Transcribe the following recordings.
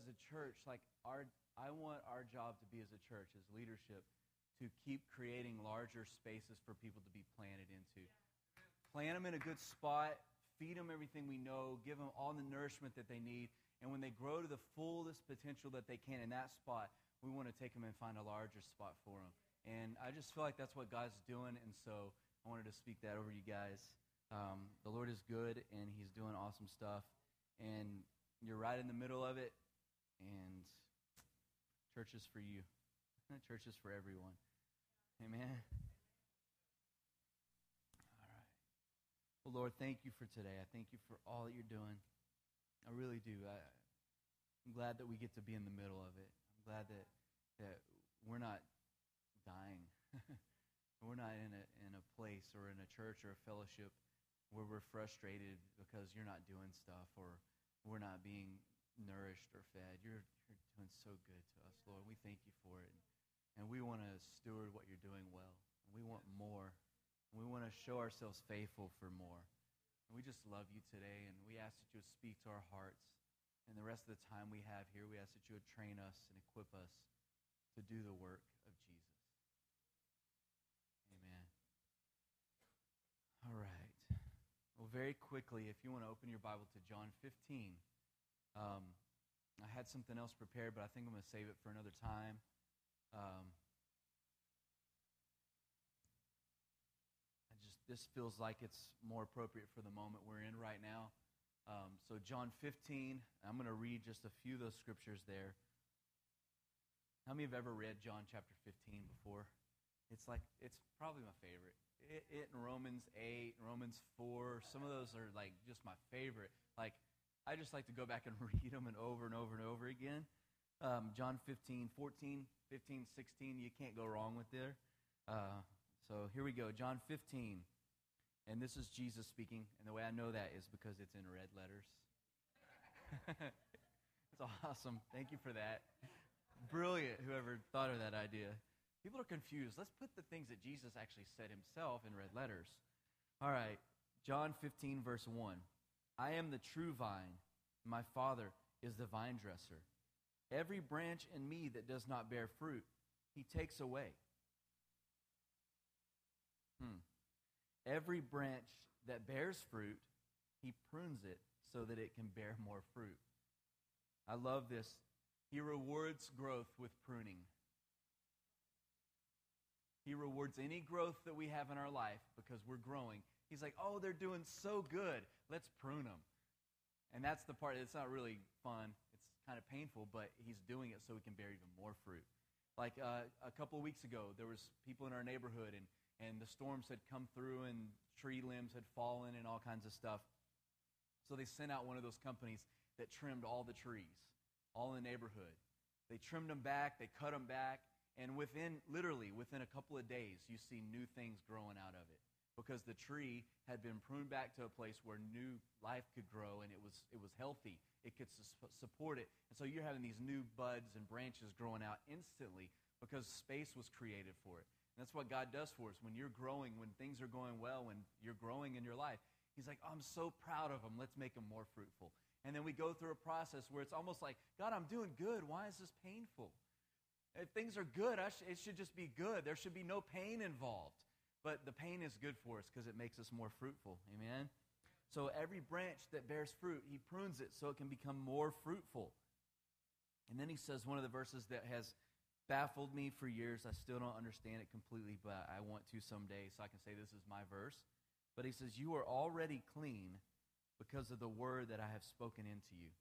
as a church, like I want our job to be as a church, as leadership, to keep creating larger spaces for people to be planted into. Plant them in a good spot, feed them everything we know, give them all the nourishment that they need, and when they grow to the fullest potential that they can in that spot, we want to take them and find a larger spot for them. And I just feel like that's what God's doing, and so I wanted to speak that over you guys. The Lord is good, and He's doing awesome stuff, and you're right in the middle of it, and church is for you. Church is for everyone. Amen. All right. Well, Lord, thank you for today. I thank you for all that you're doing. I really do. I'm glad that we get to be in the middle of it. I'm glad that we're not dying. We're not in a place or in a church or a fellowship where we're frustrated because you're not doing stuff or we're not being nourished or fed. You're doing so good to us, Lord. We thank you for it. And we want to steward what you're doing well. And we want more. And we want to show ourselves faithful for more. And we just love you today, and we ask that you would speak to our hearts. And the rest of the time we have here, we ask that you would train us and equip us to do the work of Jesus. Amen. All right. Well, very quickly, if you want to open your Bible to John 15, I had something else prepared, but I think I'm going to save it for another time. This feels like it's more appropriate for the moment we're in right now. So John 15, I'm going to read just a few of those scriptures there. How many have ever read John chapter 15 before? It's probably my favorite. It and Romans 8, Romans 4, some of those are like just my favorite. Like, I just like to go back and read them and over again. John 15, 14, 15, 16, you can't go wrong with there. So here we go, John 15. And this is Jesus speaking. And the way I know that is because it's in red letters. It's awesome. Thank you for that. Brilliant, whoever thought of that idea. People are confused. Let's put the things that Jesus actually said himself in red letters. All right, John 15, verse 1. I am the true vine. My Father is the vine dresser. Every branch in me that does not bear fruit, he takes away. Every branch that bears fruit, he prunes it so that it can bear more fruit. I love this. He rewards growth with pruning. He rewards any growth that we have in our life because we're growing. He's like, oh, they're doing so good. Let's prune them. And that's the part that's not really fun. It's kind of painful, but he's doing it so we can bear even more fruit. Like a couple of weeks ago, there was people in our neighborhood, and the storms had come through, and tree limbs had fallen and all kinds of stuff. So they sent out one of those companies that trimmed all the trees, all in the neighborhood. They trimmed them back. They cut them back. And within a couple of days, you see new things growing out of it. Because the tree had been pruned back to a place where new life could grow, and it was healthy. It could support it. And so you're having these new buds and branches growing out instantly because space was created for it. And that's what God does for us. When you're growing, when things are going well, when you're growing in your life, he's like, oh, I'm so proud of them. Let's make them more fruitful. And then we go through a process where it's almost like, God, I'm doing good. Why is this painful? If things are good, it should just be good. There should be no pain involved. But the pain is good for us because it makes us more fruitful. Amen? So every branch that bears fruit, he prunes it so it can become more fruitful. And then he says one of the verses that has baffled me for years. I still don't understand it completely, but I want to someday, so I can say this is my verse. But he says, you are already clean because of the word that I have spoken into you.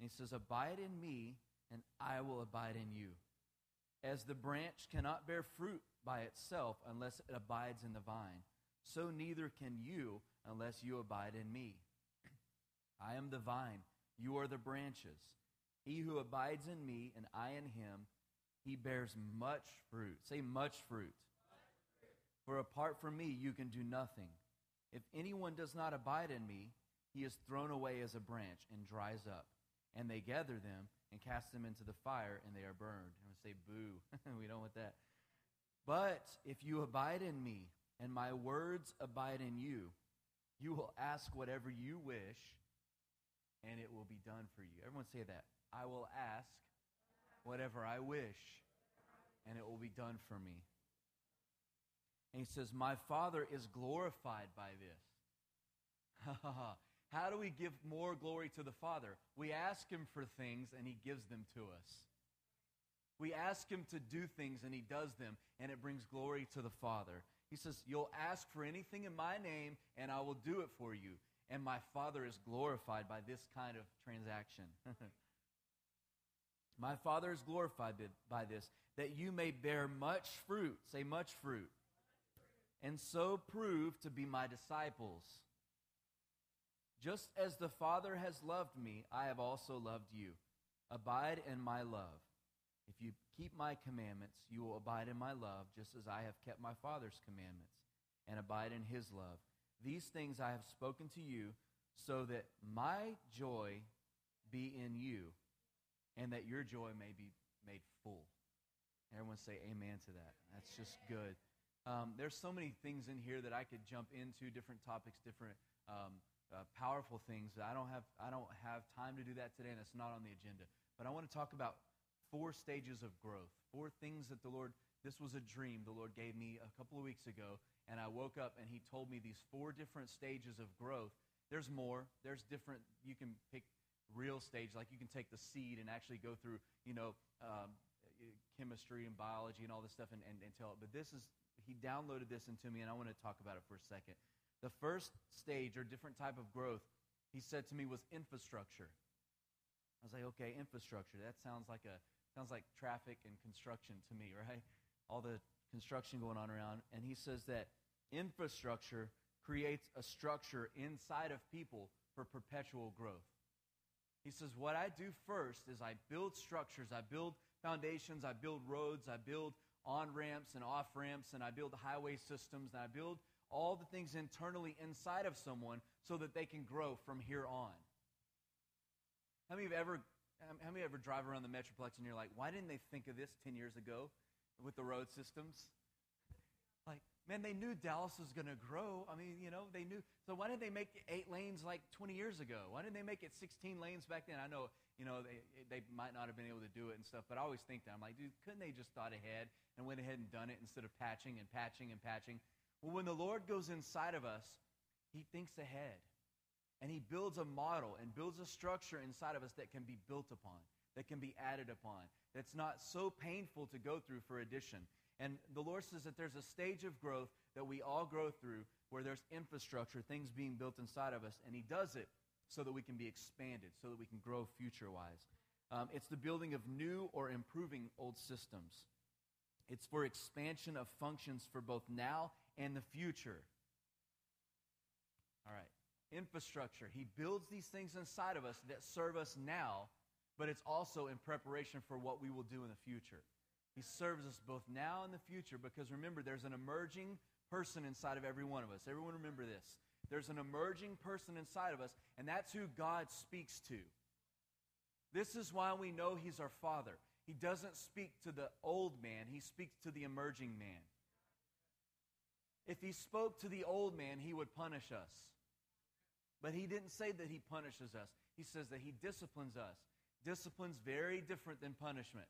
And he says, abide in me, and I will abide in you. As the branch cannot bear fruit by itself unless it abides in the vine, so neither can you unless you abide in me. I am the vine, you are the branches. He who abides in me and I in him, he bears much fruit. Say much fruit. For apart from me you can do nothing. If anyone does not abide in me, he is thrown away as a branch and dries up, and they gather them and cast them into the fire, and they are burned. I'm going to say, boo. We don't want that. But if you abide in me, and my words abide in you, you will ask whatever you wish, and it will be done for you. Everyone say that. I will ask whatever I wish, and it will be done for me. And he says, my Father is glorified by this. How do we give more glory to the Father? We ask him for things, and he gives them to us. We ask him to do things, and he does them, and it brings glory to the Father. He says, you'll ask for anything in my name, and I will do it for you. And my Father is glorified by this kind of transaction. My Father is glorified by this, that you may bear much fruit. Say, much fruit. And so prove to be my disciples. Just as the Father has loved me, I have also loved you. Abide in my love. If you keep my commandments, you will abide in my love, just as I have kept my Father's commandments and abide in his love. These things I have spoken to you, so that my joy be in you, and that your joy may be made full. Everyone say amen to that. That's just good. There's so many things in here that I could jump into, different topics, different powerful things. I don't have time to do that today, and it's not on the agenda. But I want to talk about 4 stages of growth, 4 things that the Lord, this was a dream the Lord gave me a couple of weeks ago, and I woke up and he told me these 4 different stages of growth. There's more. There's different, you can pick real stage, like you can take the seed and actually go through, chemistry and biology and all this stuff and tell it. But this is, he downloaded this into me, and I want to talk about it for a second. The first stage or different type of growth, he said to me, was infrastructure. I was like, okay, infrastructure. That sounds like traffic and construction to me, right? All the construction going on around. And he says that infrastructure creates a structure inside of people for perpetual growth. He says, what I do first is I build structures, I build foundations, I build roads, I build on-ramps and off-ramps, and I build highway systems, and I build all the things internally inside of someone so that they can grow from here on. How many of you ever drive around the Metroplex and you're like, why didn't they think of this 10 years ago with the road systems? Like, man, they knew Dallas was going to grow. I mean, they knew. So why didn't they make 8 lanes like 20 years ago? Why didn't they make it 16 lanes back then? I know, they might not have been able to do it and stuff, but I always think that. I'm like, dude, couldn't they just thought ahead and went ahead and done it instead of patching and patching and patching? Well, when the Lord goes inside of us, he thinks ahead. And he builds a model and builds a structure inside of us that can be built upon, that can be added upon, that's not so painful to go through for addition. And the Lord says that there's a stage of growth that we all grow through where there's infrastructure, things being built inside of us, and he does it so that we can be expanded, so that we can grow future-wise. It's the building of new or improving old systems. It's for expansion of functions for both now and the future. All right. Infrastructure. He builds these things inside of us that serve us now, but it's also in preparation for what we will do in the future. He serves us both now and the future, because remember, there's an emerging person inside of every one of us. Everyone remember this. There's an emerging person inside of us, and that's who God speaks to. This is why we know he's our Father. He doesn't speak to the old man. He speaks to the emerging man. If he spoke to the old man, he would punish us. But he didn't say that he punishes us. He says that he disciplines us. Discipline's very different than punishment.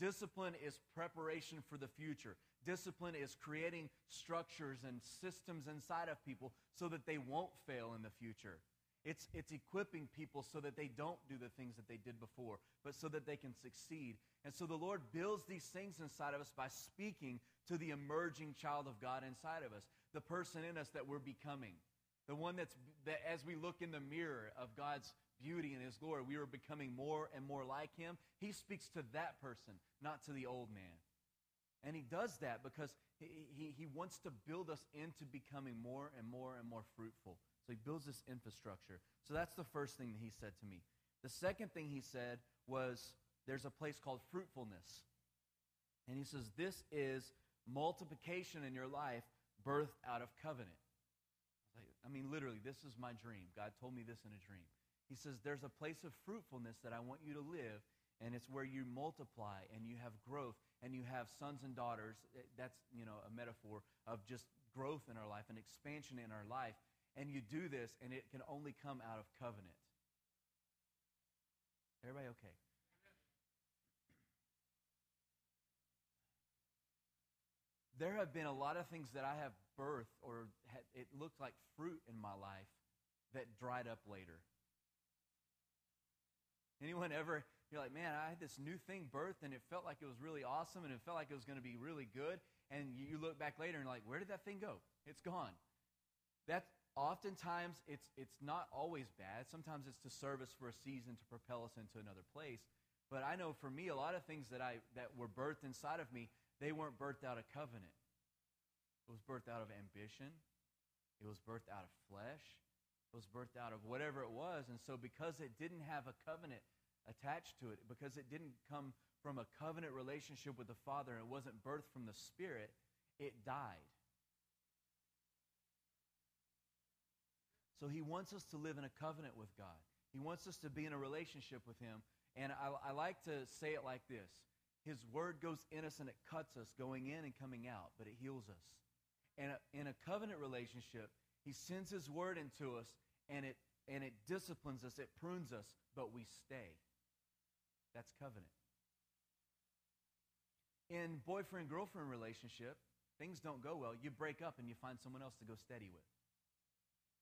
Discipline is preparation for the future. Discipline is creating structures and systems inside of people so that they won't fail in the future. It's equipping people so that they don't do the things that they did before, but so that they can succeed. And so the Lord builds these things inside of us by speaking to the emerging child of God inside of us, the person in us that we're becoming. The one that as we look in the mirror of God's beauty and his glory, we are becoming more and more like him. He speaks to that person, not to the old man. And he does that because he wants to build us into becoming more and more and more fruitful. So he builds this infrastructure. So that's the first thing that he said to me. The second thing he said was, there's a place called fruitfulness. And he says, this is multiplication in your life, birthed out of covenant. I mean, literally, this is my dream. God told me this in a dream. He says, there's a place of fruitfulness that I want you to live, and it's where you multiply and you have growth and you have sons and daughters. That's, a metaphor of just growth in our life and expansion in our life. And you do this, and it can only come out of covenant. Everybody okay? There have been a lot of things that I have birthed, or it looked like fruit in my life, that dried up later. Anyone ever, you're like, man, I had this new thing birthed, and it felt like it was really awesome, and it felt like it was going to be really good, and you look back later and you're like, where did that thing go? It's gone. That's oftentimes, it's not always bad. Sometimes it's to serve us for a season to propel us into another place. But I know for me, a lot of things that were birthed inside of me, they weren't birthed out of covenant. It was birthed out of ambition. It was birthed out of flesh. It was birthed out of whatever it was. And so because it didn't have a covenant attached to it, because it didn't come from a covenant relationship with the Father and it wasn't birthed from the Spirit, it died. So he wants us to live in a covenant with God. He wants us to be in a relationship with him. And I like to say it like this. His word goes in us and it cuts us going in and coming out, but it heals us. And in a covenant relationship, he sends his word into us, and it disciplines us, it prunes us, but we stay. That's covenant. In boyfriend-girlfriend relationship, things don't go well. You break up and you find someone else to go steady with.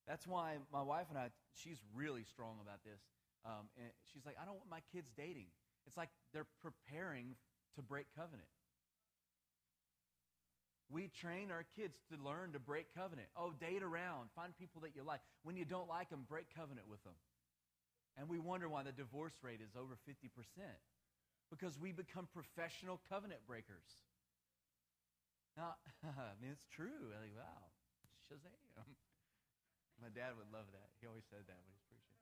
That's why my wife and I, she's really strong about this. And she's like, I don't want my kids dating. It's like they're preparing to break covenant. We train our kids to learn to break covenant. Oh, date around. Find people that you like. When you don't like them, break covenant with them. And we wonder why the divorce rate is over 50%. Because we become professional covenant breakers. Now, I mean, it's true. Like, wow, shazam. My dad would love that. He always said that when he was preaching.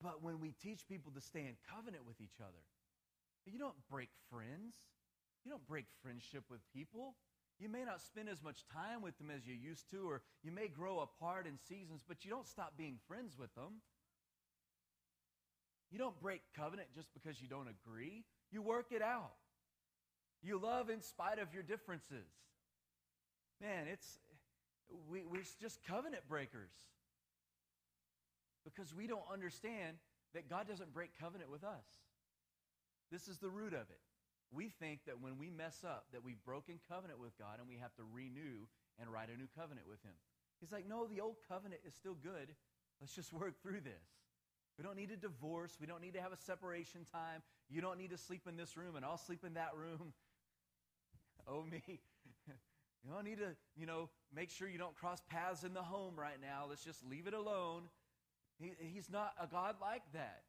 But when we teach people to stay in covenant with each other, you don't break friends. You don't break friendship with people. You may not spend as much time with them as you used to, or you may grow apart in seasons, but you don't stop being friends with them. You don't break covenant just because you don't agree. You work it out. You love in spite of your differences. Man, we're just covenant breakers. Because we don't understand that God doesn't break covenant with us. This is the root of it. We think that when we mess up, that we've broken covenant with God and we have to renew and write a new covenant with him. He's like, no, the old covenant is still good. Let's just work through this. We don't need a divorce. We don't need to have a separation time. You don't need to sleep in this room and I'll sleep in that room. Oh, me. You don't need to, make sure you don't cross paths in the home right now. Let's just leave it alone. He's not a God like that.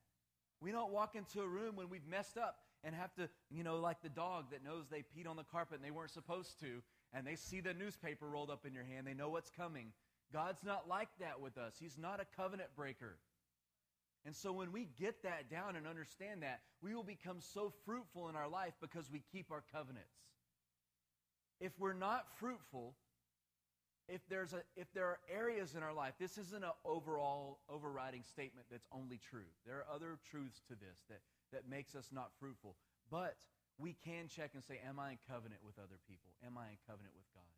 We don't walk into a room when we've messed up and have to, like the dog that knows they peed on the carpet and they weren't supposed to, and they see the newspaper rolled up in your hand. They know what's coming. God's not like that with us. He's not a covenant breaker. And so when we get that down and understand that, we will become so fruitful in our life because we keep our covenants. If we're not fruitful, if there are areas in our life, this isn't an overall overriding statement that's only true. There are other truths to this that makes us not fruitful. But we can check and say, am I in covenant with other people? Am I in covenant with God?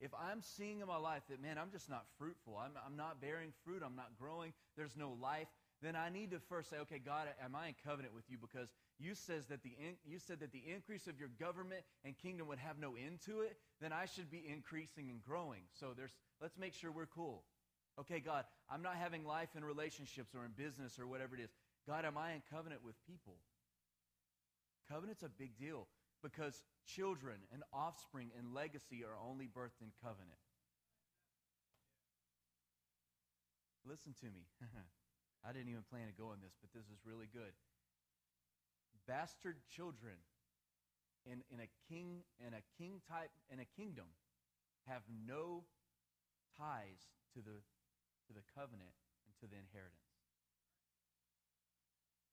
If I'm seeing in my life that, man, I'm just not fruitful, I'm not bearing fruit, I'm not growing, there's no life, then I need to first say, okay, God, am I in covenant with you? Because you said that the increase of your government and kingdom would have no end to it, then I should be increasing and growing. So let's make sure we're cool. Okay, God, I'm not having life in relationships or in business or whatever it is. God, am I in covenant with people? Covenant's a big deal because children and offspring and legacy are only birthed in covenant. Listen to me. I didn't even plan to go on this, but this is really good. Bastard children in a kingdom have no ties to the covenant and to the inheritance.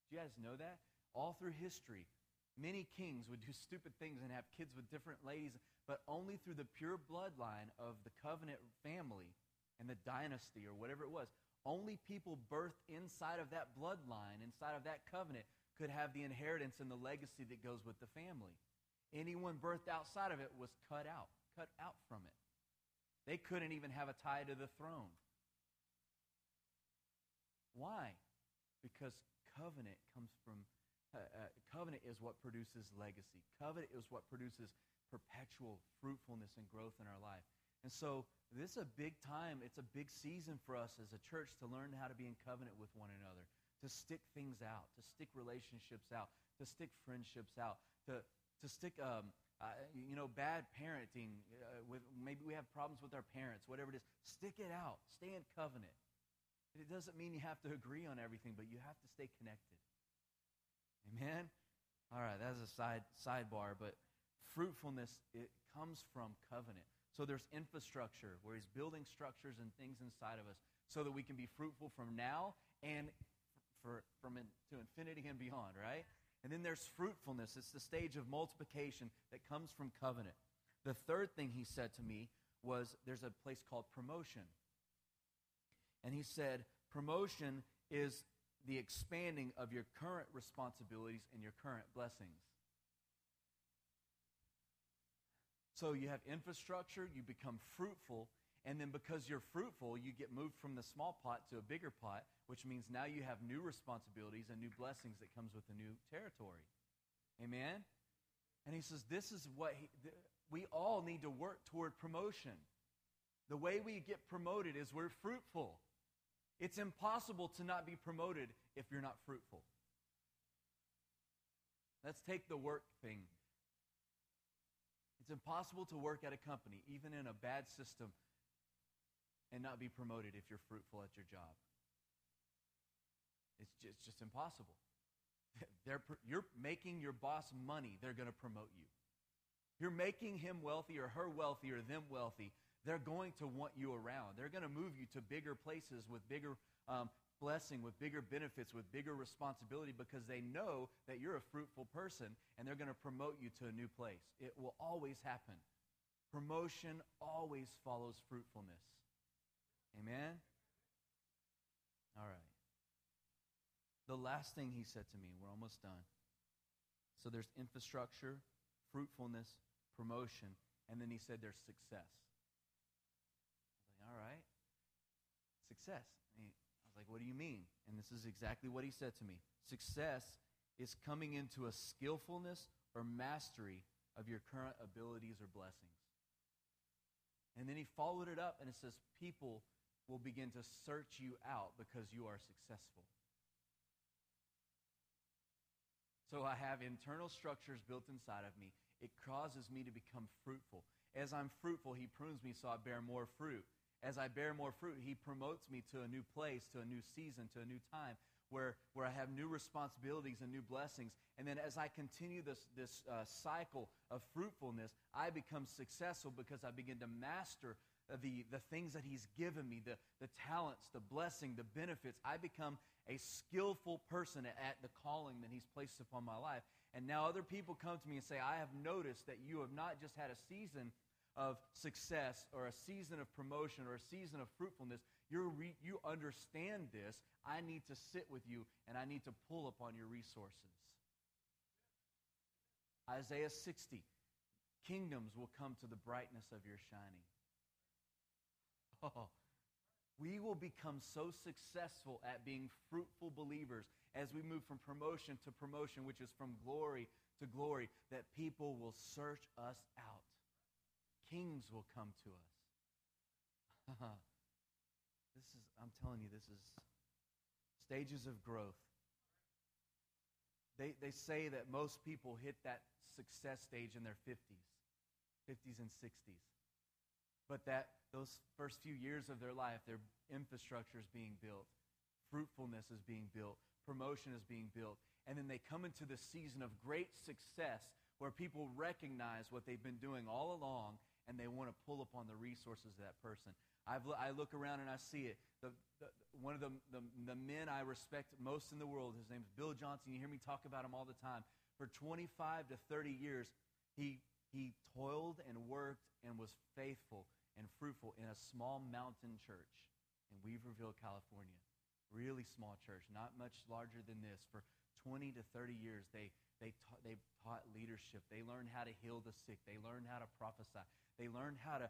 Do you guys know that? All through history, many kings would do stupid things and have kids with different ladies, but only through the pure bloodline of the covenant family and the dynasty or whatever it was. Only people birthed inside of that bloodline, inside of that covenant, could have the inheritance and the legacy that goes with the family. Anyone birthed outside of it was cut out from it. They couldn't even have a tie to the throne. Why? because covenant comes from, covenant is what produces legacy. Covenant is what produces perpetual fruitfulness and growth in our life. And so this is a big time. It's a big season for us as a church to learn how to be in covenant with one another, to stick things out, to stick relationships out, to stick friendships out, to stick, bad parenting. Maybe we have problems with our parents, whatever it is. Stick it out. Stay in covenant. It doesn't mean you have to agree on everything, but you have to stay connected. Amen? All right, that's a sidebar, but fruitfulness, it comes from covenant. So there's infrastructure where he's building structures and things inside of us so that we can be fruitful from now and from infinity and beyond, right? And then there's fruitfulness. It's the stage of multiplication that comes from covenant. The third thing he said to me was there's a place called promotion. And he said, promotion is the expanding of your current responsibilities and your current blessings. So you have infrastructure, you become fruitful, and then because you're fruitful, you get moved from the small pot to a bigger pot, which means now you have new responsibilities and new blessings that comes with the new territory. Amen? And he says this is what we all need to work toward promotion. The way we get promoted is we're fruitful. It's impossible to not be promoted if you're not fruitful. Let's take the work thing. It's impossible to work at a company, even in a bad system, and not be promoted if you're fruitful at your job. It's just impossible. You're making your boss money, they're going to promote you. You're making him wealthy or her wealthy or them wealthy, they're going to want you around. They're going to move you to bigger places with bigger blessing, with bigger benefits, with bigger responsibility because they know that you're a fruitful person and they're going to promote you to a new place. It will always happen. Promotion always follows fruitfulness. Amen? All right. The last thing he said to me, we're almost done. So there's infrastructure, fruitfulness, promotion, and then he said there's success. All right, success. I was like, what do you mean? And this is exactly what he said to me. Success is coming into a skillfulness or mastery of your current abilities or blessings. And then he followed it up, and it says, people will begin to search you out because you are successful. So I have internal structures built inside of me. It causes me to become fruitful. As I'm fruitful, he prunes me so I bear more fruit. As I bear more fruit, he promotes me to a new place, to a new season, to a new time where I have new responsibilities and new blessings. And then as I continue this cycle of fruitfulness, I become successful because I begin to master the things that he's given me, the talents, the blessing, the benefits. I become a skillful person at the calling that he's placed upon my life. And now other people come to me and say, I have noticed that you have not just had a season of success or a season of promotion or a season of fruitfulness. You understand this. I need to sit with you and I need to pull upon your resources. Isaiah 60, kingdoms will come to the brightness of your shining. Oh, we will become so successful at being fruitful believers as we move from promotion to promotion, which is from glory to glory, that people will search us out. Kings will come to us. I'm telling you, this is stages of growth. They say that most people hit that success stage in their 50s and 60s. But that those first few years of their life, their infrastructure is being built. Fruitfulness is being built. Promotion is being built. And then they come into this season of great success where people recognize what they've been doing all along and they want to pull upon the resources of that person. I look around and I see it. One of the men I respect most in the world, his name is Bill Johnson. You hear me talk about him all the time. For 25 to 30 years, he toiled and worked and was faithful and fruitful in a small mountain church in Weaverville, California. Really small church, not much larger than this. For 20 to 30 years, they taught leadership. They learned how to heal the sick. They learned how to prophesy. They learned how to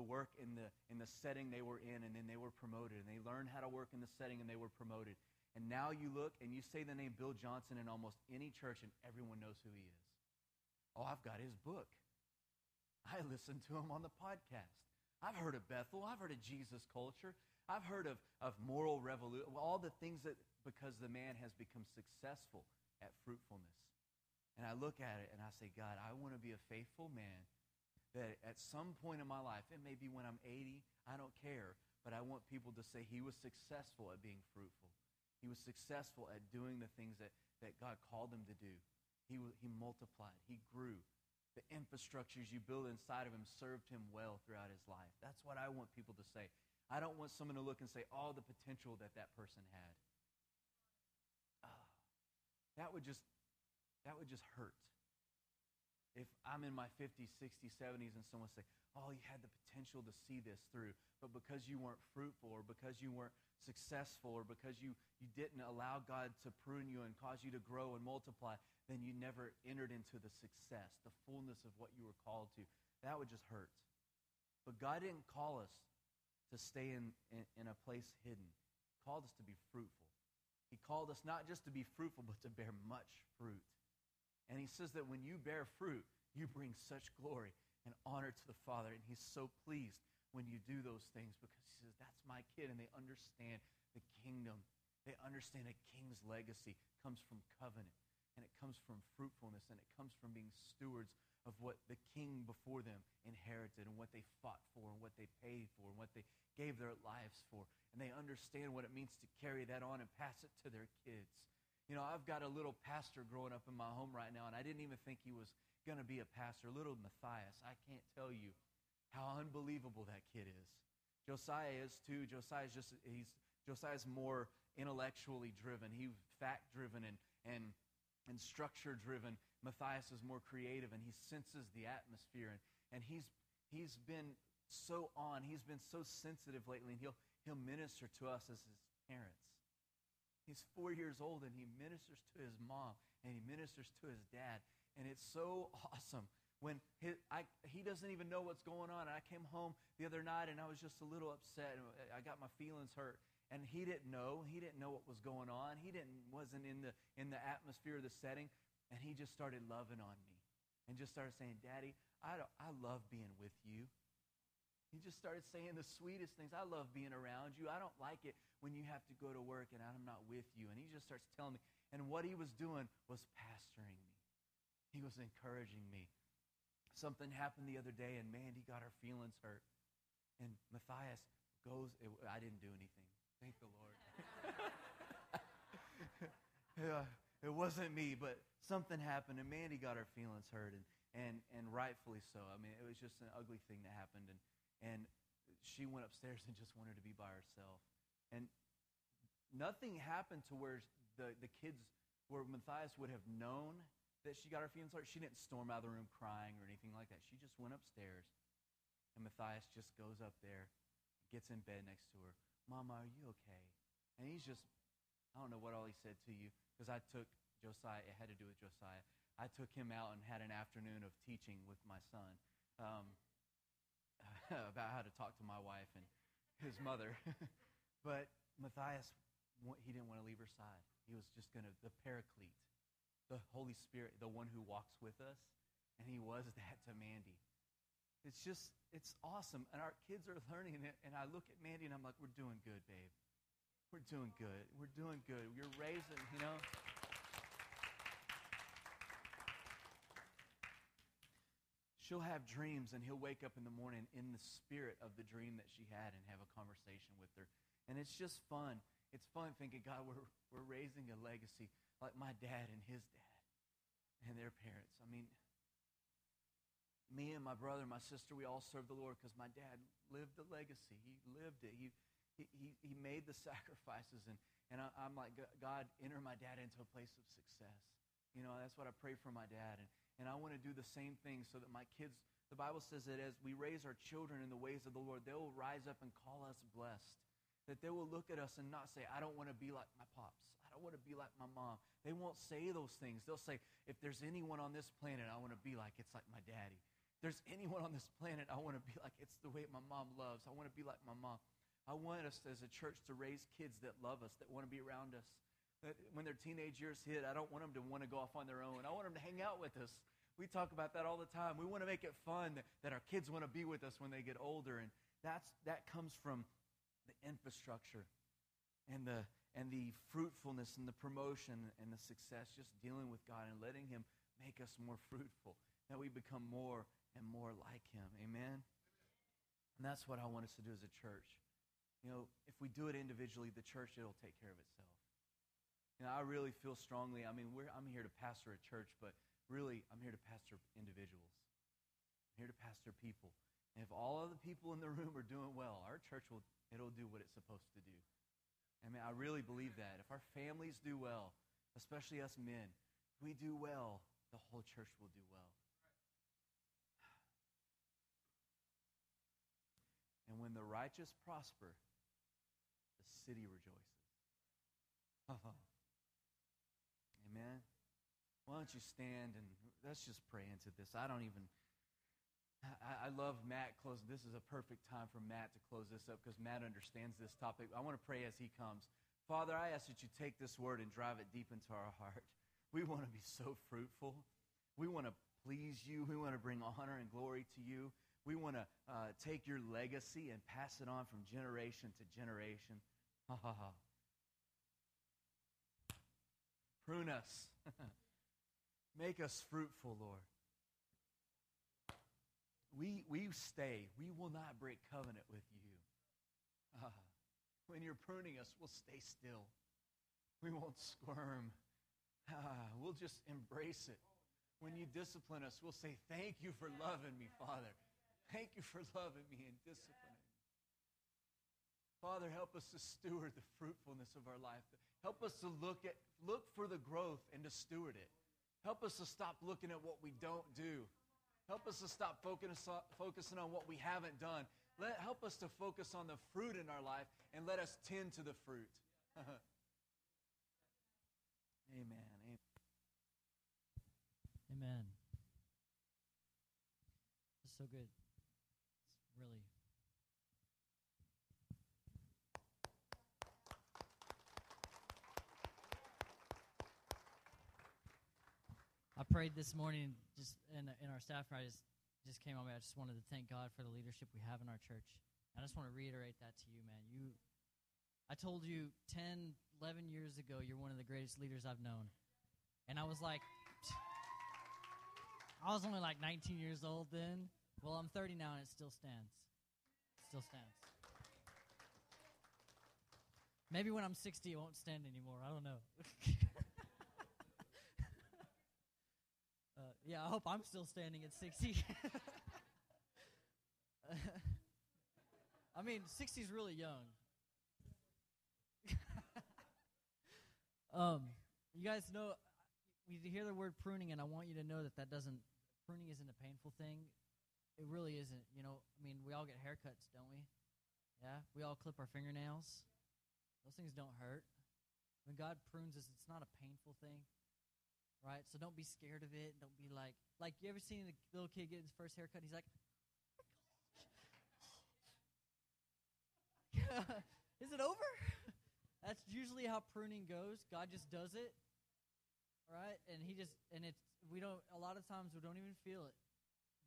work in the setting they were in, and then they were promoted. And they learned how to work in the setting, and they were promoted. And now you look and you say the name Bill Johnson in almost any church and everyone knows who he is. Oh, I've got his book. I listened to him on the podcast. I've heard of Bethel. I've heard of Jesus Culture. I've heard of Moral Revolution. All the things that, because the man has become successful at fruitfulness. And I look at it and I say, God, I want to be a faithful man that at some point in my life, it may be when I'm 80, I don't care, but I want people to say he was successful at being fruitful. He was successful at doing the things that God called him to do. He multiplied. He grew. The infrastructures you build inside of him served him well throughout his life. That's what I want people to say. I don't want someone to look and say, oh, the potential that person had. Oh, that would just hurt. If I'm in my 50s, 60s, 70s and someone say, oh, you had the potential to see this through, but because you weren't fruitful or because you weren't successful or because you didn't allow God to prune you and cause you to grow and multiply, then you never entered into the success, the fullness of what you were called to. That would just hurt. But God didn't call us to stay in a place hidden. He called us to be fruitful. He called us not just to be fruitful, but to bear much fruit. And he says that when you bear fruit, you bring such glory and honor to the Father. And he's so pleased when you do those things because he says, that's my kid. And they understand the kingdom. They understand a king's legacy comes from covenant. And it comes from fruitfulness, and it comes from being stewards of what the king before them inherited and what they fought for and what they paid for and what they gave their lives for. And they understand what it means to carry that on and pass it to their kids. You know, I've got a little pastor growing up in my home right now, and I didn't even think he was going to be a pastor. Little Matthias, I can't tell you how unbelievable that kid is. Josiah is too. Josiah's more intellectually driven. He's fact-driven and structure-driven. Matthias is more creative, and he senses the atmosphere, and he's been so on. He's been so sensitive lately, and he'll minister to us as his parents. He's 4 years old, and he ministers to his mom, and he ministers to his dad, and it's so awesome when he doesn't even know what's going on. And I came home the other night, and I was just a little upset, and I got my feelings hurt. And he didn't know what was going on. He wasn't in the atmosphere of the setting, and he just started loving on me and just started saying, Daddy, I love being with you. He just started saying the sweetest things. I love being around you. I don't like it when you have to go to work and I'm not with you. And he just starts telling me. And what he was doing was pastoring me. He was encouraging me. Something happened the other day, and Mandy got her feelings hurt. And Matthias goes, I didn't do anything. Thank the Lord. Yeah, it wasn't me, but something happened, and Mandy got her feelings hurt, and rightfully so. I mean, it was just an ugly thing that happened, and she went upstairs and just wanted to be by herself. And nothing happened to where the kids, where Matthias would have known that she got her feelings hurt. She didn't storm out of the room crying or anything like that. She just went upstairs, and Matthias just goes up there, gets in bed next to her. Mama, are you okay? And he's just, I don't know what all he said to you, because I took Josiah, it had to do with Josiah. I took him out and had an afternoon of teaching with my son about how to talk to my wife and his mother. But Matthias, he didn't want to leave her side. He was just going to, the paraclete, the Holy Spirit, the one who walks with us, and he was that to Mandy. It's just, it's awesome. And our kids are learning it. And I look at Mandy and I'm like, we're doing good, babe. We're doing good. We're doing good. You're raising, you know. She'll have dreams, and he'll wake up in the morning in the spirit of the dream that she had and have a conversation with her. And it's just fun. It's fun thinking, God, we're raising a legacy like my dad and his dad and their parents. I mean, me and my brother and my sister, we all serve the Lord because my dad lived the legacy. He lived it. He made the sacrifices. And I'm like, God, enter my dad into a place of success. You know, that's what I pray for my dad. And I want to do the same thing so that my kids, the Bible says that as we raise our children in the ways of the Lord, they will rise up and call us blessed. That they will look at us and not say, I don't want to be like my pops. I don't want to be like my mom. They won't say those things. They'll say, if there's anyone on this planet I want to be like, it's like my daddy. There's anyone on this planet I want to be like, it's the way my mom loves. I want to be like my mom. I want us as a church to raise kids that love us, that want to be around us. That when their teenage years hit, I don't want them to want to go off on their own. I want them to hang out with us. We talk about that all the time. We want to make it fun, that our kids want to be with us when they get older. And that comes from the infrastructure and the fruitfulness and the promotion and the success, just dealing with God and letting Him make us more fruitful, that we become more and more like Him. Amen? And that's what I want us to do as a church. You know, if we do it individually, the church, it'll take care of itself. You know, I really feel strongly, I'm here to pastor a church, but really, I'm here to pastor individuals. I'm here to pastor people. And if all of the people in the room are doing well, our church, it'll do what it's supposed to do. I mean, I really believe that. If our families do well, especially us men, if we do well, the whole church will do well. And when the righteous prosper, the city rejoices. Amen. Why don't you stand and let's just pray into this. I love Matt closing. This is a perfect time for Matt to close this up because Matt understands this topic. I want to pray as he comes. Father, I ask that you take this word and drive it deep into our heart. We want to be so fruitful. We want to please you. We want to bring honor and glory to you. We want to take your legacy and pass it on from generation to generation. Prune us. Make us fruitful, Lord. We stay. We will not break covenant with you. When you're pruning us, we'll stay still. We won't squirm. We'll just embrace it. When you discipline us, we'll say, thank you for loving me, Father. Thank you for loving me and disciplining me. Father, help us to steward the fruitfulness of our life. Help us to look for the growth and to steward it. Help us to stop looking at what we don't do. Help us to stop focusing on what we haven't done. Help us to focus on the fruit in our life and let us tend to the fruit. Amen. Amen. Amen. That's so good. It's really... I prayed this morning, just in our staff meeting, just came on me. I just wanted to thank God for the leadership we have in our church. I just want to reiterate that to you, man. I told you 10, 11 years ago, you're one of the greatest leaders I've known. And I was like, I was only like 19 years old then. Well, I'm 30 now, and it still stands. It still stands. Maybe when I'm 60, it won't stand anymore. I don't know. Yeah, I hope I'm still standing at 60. I mean, 60 is really young. You guys know, we hear the word pruning, and I want you to know that pruning isn't a painful thing. It really isn't. You know, I mean, we all get haircuts, don't we? Yeah, we all clip our fingernails. Those things don't hurt. When God prunes us, it's not a painful thing. Right, so don't be scared of it. Don't be like you ever seen a little kid get his first haircut? And he's like, oh my gosh. Is it over? That's usually how pruning goes. God just does it, right? And a lot of times we don't even feel it,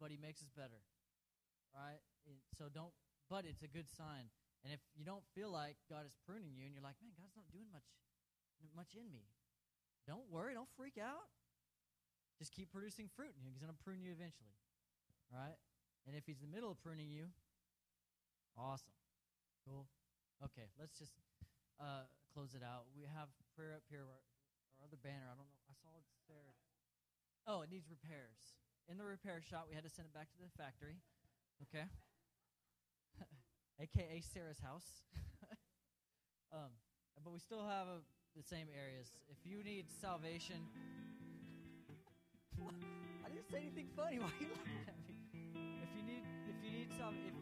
but He makes us better, right? But it's a good sign. And if you don't feel like God is pruning you, and you're like, man, God's not doing much in me. Don't worry. Don't freak out. Just keep producing fruit in you. He's going to prune you eventually, right? And if He's in the middle of pruning you, awesome. Cool. Okay, let's just close it out. We have prayer up here. Our other banner, I don't know. I saw it's there. Oh, it needs repairs. In the repair shop, we had to send it back to the factory, okay? AKA Sarah's house. But we still have the same areas. If you need salvation, I didn't say anything funny. Why are you laughing at me? If you need salvation,